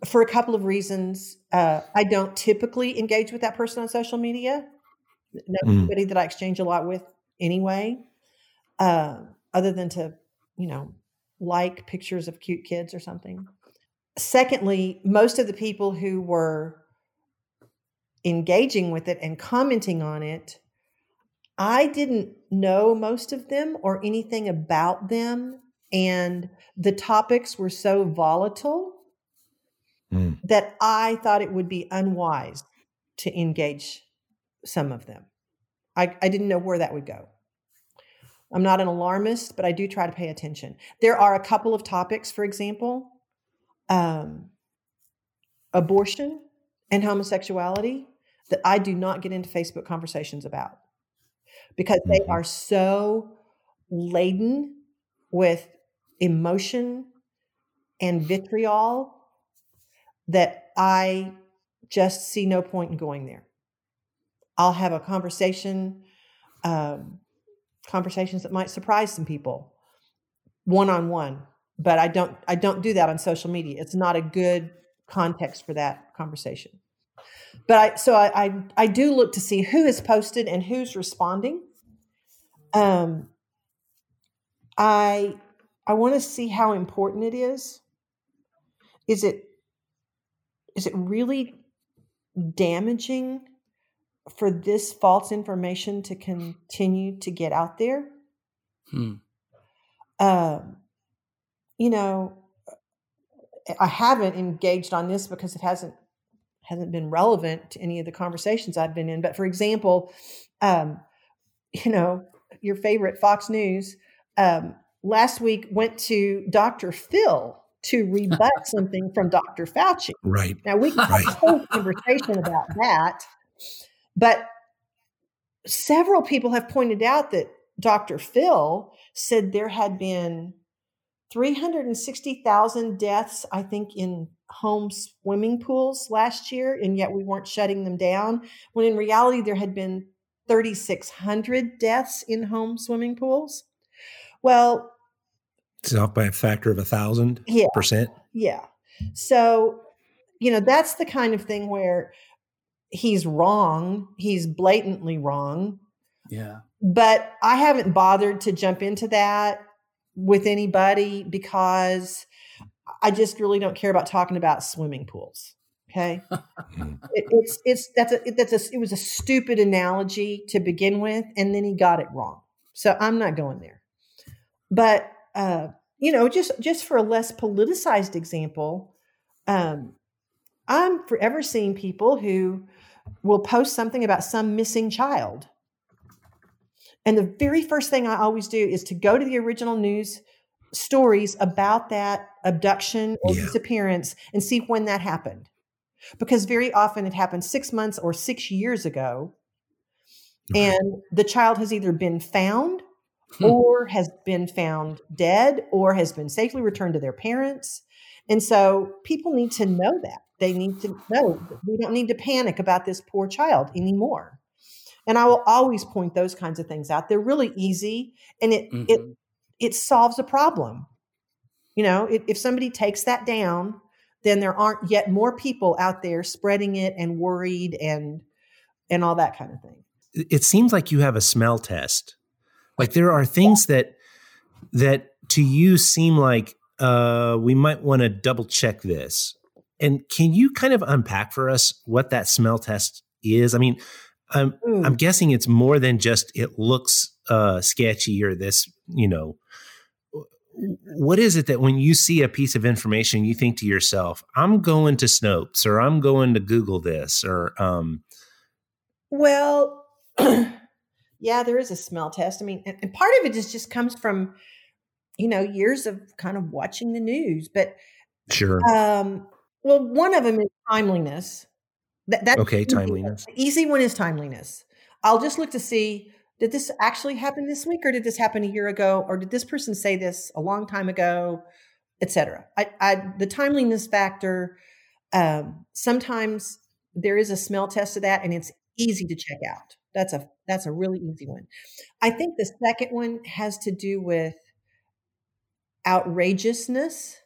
for a couple of reasons. I don't typically engage with that person on social media. Nobody that I exchange a lot with anyway, other than to, you know, like pictures of cute kids or something. Secondly, most of the people who were engaging with it and commenting on it, I didn't know most of them or anything about them, and the topics were so volatile that I thought it would be unwise to engage some of them. I didn't know where that would go. I'm not an alarmist, but I do try to pay attention. There are a couple of topics, for example, abortion and homosexuality, that I do not get into Facebook conversations about, because they are so laden with emotion and vitriol that I just see no point in going there. I'll have a conversation, conversations that might surprise some people, one-on-one, but I don't do that on social media. It's not a good context for that conversation. But I do look to see who has posted and who's responding. I want to see how important it is. Is it really damaging for this false information to continue to get out there? You know, I haven't engaged on this because it hasn't been relevant to any of the conversations I've been in. But for example, your favorite Fox News last week went to Dr. Phil to rebut something from Dr. Fauci. Right. Now we can have a whole conversation about that, but several people have pointed out that Dr. Phil said there had been 360,000 deaths, I think, in home swimming pools last year, and yet we weren't shutting them down, when in reality there had been 3,600 deaths in home swimming pools. Well, it's off by a factor of 1,000%. Yeah. So, that's the kind of thing where he's wrong. He's blatantly wrong. Yeah. But I haven't bothered to jump into that with anybody because I just really don't care about talking about swimming pools. Okay. It was a stupid analogy to begin with, and then he got it wrong. So I'm not going there. But, just for a less politicized example, I'm forever seeing people who will post something about some missing child. And the very first thing I always do is to go to the original news stories about that abduction or disappearance and see when that happened. Because very often it happened 6 months or 6 years ago. Right. And the child has either been found or has been found dead or has been safely returned to their parents. And so people need to know that. They need to know that we don't need to panic about this poor child anymore. And I will always point those kinds of things out. They're really easy, and it solves a problem. If somebody takes that down, then there aren't yet more people out there spreading it and worried and all that kind of thing. It seems like you have a smell test. Like there are things that to you seem like we might want to double check this. And can you kind of unpack for us what that smell test is? I mean, I'm guessing it's more than just it looks sketchy or this, What is it that when you see a piece of information, you think to yourself, I'm going to Snopes or I'm going to Google this or. Well, yeah, there is a smell test. I mean, and part of it just comes from, years of kind of watching the news. But sure. Well, one of them is timeliness. Timeliness. The easy one is timeliness. I'll just look to see, did this actually happen this week, or did this happen a year ago, or did this person say this a long time ago, et cetera. The timeliness factor, sometimes there is a smell test of that, and it's easy to check out. That's a really easy one. I think the second one has to do with outrageousness.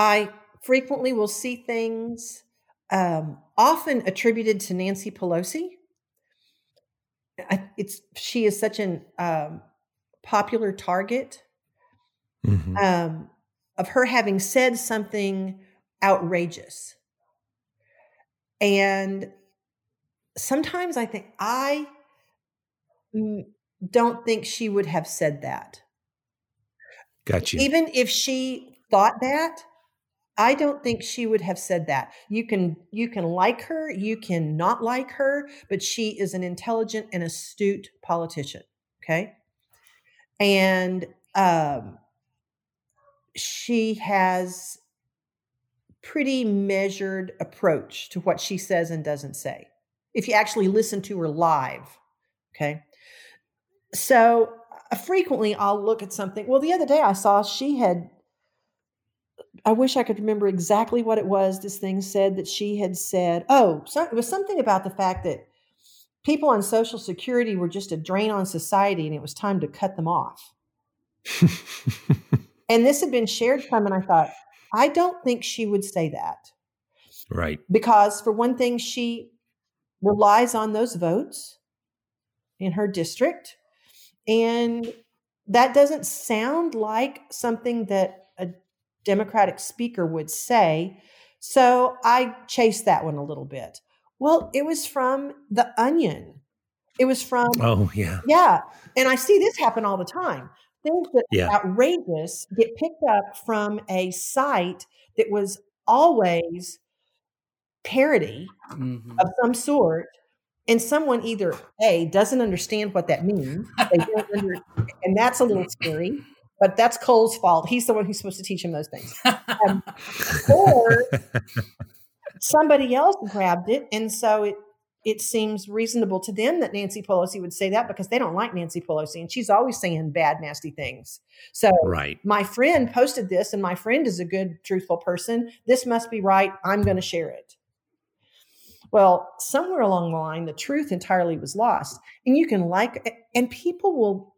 I frequently will see things often attributed to Nancy Pelosi. She is such an popular target of her having said something outrageous. And sometimes I think, I don't think she would have said that. Gotcha. Even if she thought that, I don't think she would have said that. You can like her, you can not like her, but she is an intelligent and astute politician. Okay. And she has pretty measured approach to what she says and doesn't say. If you actually listen to her live. Okay. So frequently I'll look at something. Well, the other day I saw I wish I could remember exactly what it was this thing said that she had said. Oh, so it was something about the fact that people on Social Security were just a drain on society and it was time to cut them off. And this had been shared from, and I thought, I don't think she would say that. Right. Because for one thing, she relies on those votes in her district. And that doesn't sound like something that a Democratic speaker would say. So I chased that one a little bit. Well, it was from The Onion. It was from. Oh, yeah. Yeah. And I see this happen all the time. things that are outrageous get picked up from a site that was always parody of some sort. And someone either, A, doesn't understand what that means. They don't and that's a little scary, but that's Cole's fault. He's the one who's supposed to teach him those things. Or somebody else grabbed it. And so it seems reasonable to them that Nancy Pelosi would say that because they don't like Nancy Pelosi. And she's always saying bad, nasty things. So my friend posted this and my friend is a good, truthful person. This must be right. I'm going to share it. Well, somewhere along the line, the truth entirely was lost. And you can like, and people will,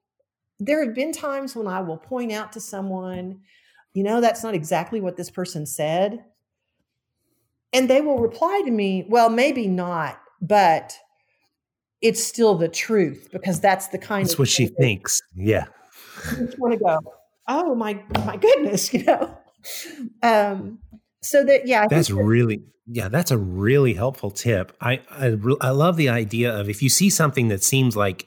there have been times when I will point out to someone, you know, that's not exactly what this person said. And they will reply to me, well, maybe not, but it's still the truth because that's the kind of. That's what she thinks. Yeah. You just want to go, oh my goodness, you know? So that, yeah. That's a really helpful tip. I love the idea of if you see something that seems like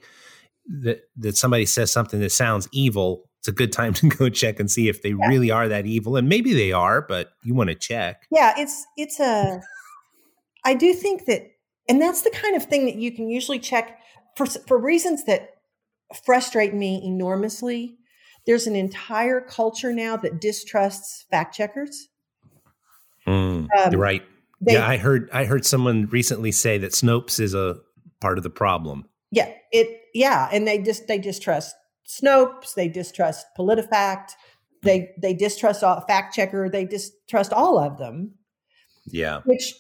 that somebody says something that sounds evil, it's a good time to go check and see if they really are that evil. And maybe they are, but you want to check. Yeah. I do think that, and that's the kind of thing that you can usually check for reasons that frustrate me enormously. There's an entire culture now that distrusts fact checkers. Right. I heard someone recently say that Snopes is a part of the problem. Yeah. And they distrust Snopes. They distrust PolitiFact. They distrust all fact checker. They distrust all of them. Yeah. Which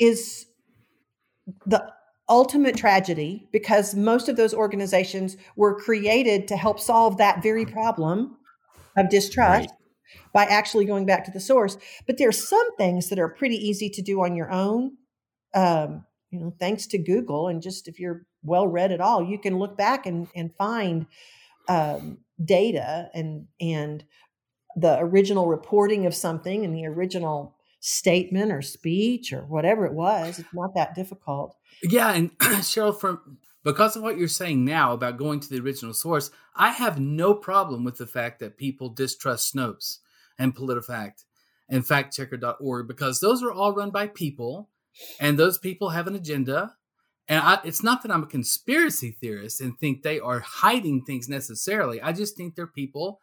is the ultimate tragedy because most of those organizations were created to help solve that very problem of distrust. Right. By actually going back to the source. But there are some things that are pretty easy to do on your own, thanks to Google. And just if you're well-read at all, you can look back and find data and the original reporting of something and the original statement or speech or whatever it was. It's not that difficult. Yeah, and Cheryl, because of what you're saying now about going to the original source, I have no problem with the fact that people distrust Snopes and PolitiFact and factchecker.org because those are all run by people and those people have an agenda. And it's not that I'm a conspiracy theorist and think they are hiding things necessarily. I just think they're people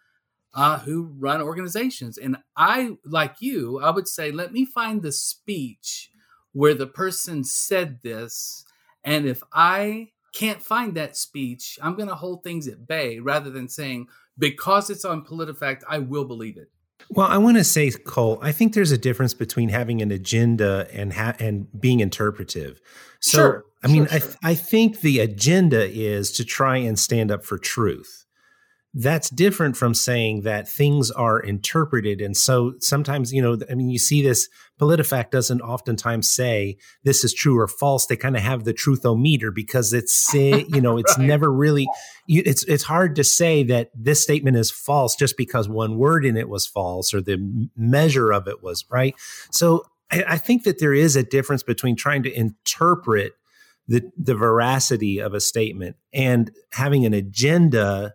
who run organizations. And I, like you, I would say, let me find the speech where the person said this. And if I can't find that speech, I'm going to hold things at bay rather than saying, because it's on PolitiFact, I will believe it. Well, I want to say, Cole, I think there's a difference between having an agenda and being interpretive. So, sure. I mean, sure. I think the agenda is to try and stand up for truth. That's different from saying that things are interpreted. And so sometimes, you see this, PolitiFact doesn't oftentimes say this is true or false. They kind of have the truth-o-meter because it's, it's right. Never really, it's hard to say that this statement is false just because one word in it was false or the measure of it was right. So I think that there is a difference between trying to interpret the veracity of a statement and having an agenda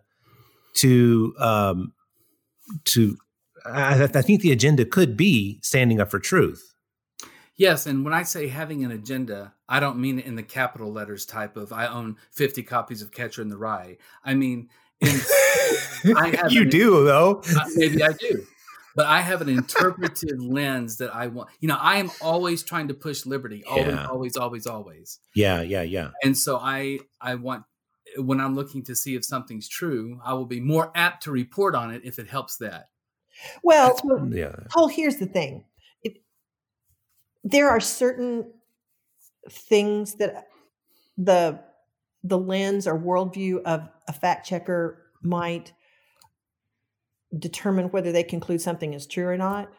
I think the agenda could be standing up for truth. Yes. And when I say having an agenda, I don't mean it in the capital letters type of I own 50 copies of Catcher in the Rye. I mean, maybe I do, but I have an interpretive lens that I want. I am always trying to push liberty. Always. Yeah. And so I want, when I'm looking to see if something's true, I will be more apt to report on it if it helps that. Well, here's the thing. There are certain things that the lens or worldview of a fact checker might determine whether they conclude something is true or not.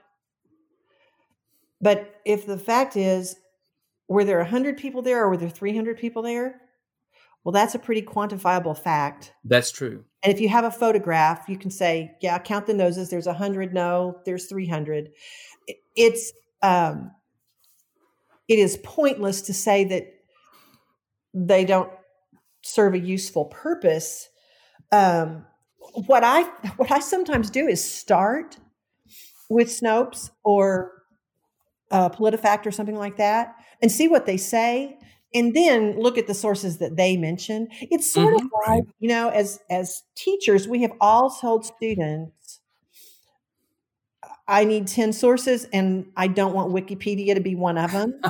But if the fact is, were there 100 people there or were there 300 people there? Well, that's a pretty quantifiable fact. That's true. And if you have a photograph, you can say, yeah, count the noses. There's 100. No, there's 300. It is pointless to say that they don't serve a useful purpose what I sometimes do is start with Snopes or PolitiFact or something like that and see what they say, and then look at the sources that they mention. It's sort of like, you know, as teachers, we have all told students, I need 10 sources and I don't want Wikipedia to be one of them.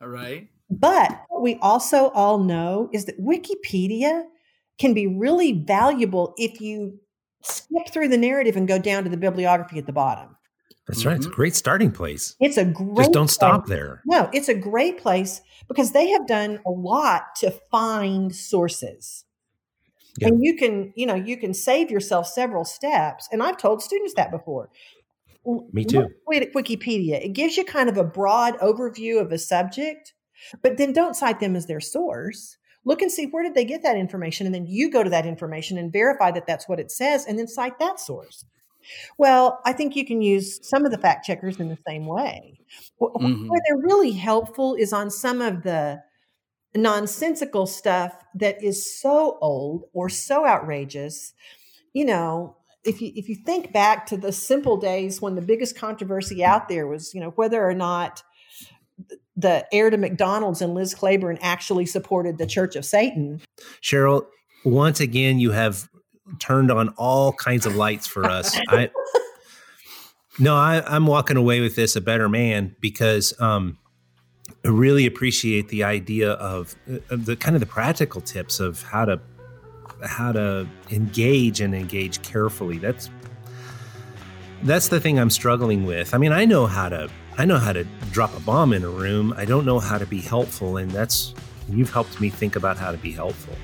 Right. But what we also all know is that Wikipedia can be really valuable if you skip through the narrative and go down to the bibliography at the bottom. That's right. It's a great starting place. It's a great place. Just don't stop there. No, it's a great place because they have done a lot to find sources. Yeah. And you can save yourself several steps. And I've told students that before. Me too. Look at Wikipedia. It gives you kind of a broad overview of a subject, but then don't cite them as their source. Look and see where did they get that information. And then you go to that information and verify that that's what it says and then cite that source. Well, I think you can use some of the fact checkers in the same way. Where they're really helpful is on some of the nonsensical stuff that is so old or so outrageous. You know, if you think back to the simple days when the biggest controversy out there was, you know, whether or not the heir to McDonald's and Liz Claiborne actually supported the Church of Satan. Cheryl, once again, you have turned on all kinds of lights for us. I'm walking away with this a better man because I really appreciate the idea of the kind of the practical tips of how to engage carefully. That's the thing I'm struggling with. I mean, I know how to drop a bomb in a room. I don't know how to be helpful, and you've helped me think about how to be helpful.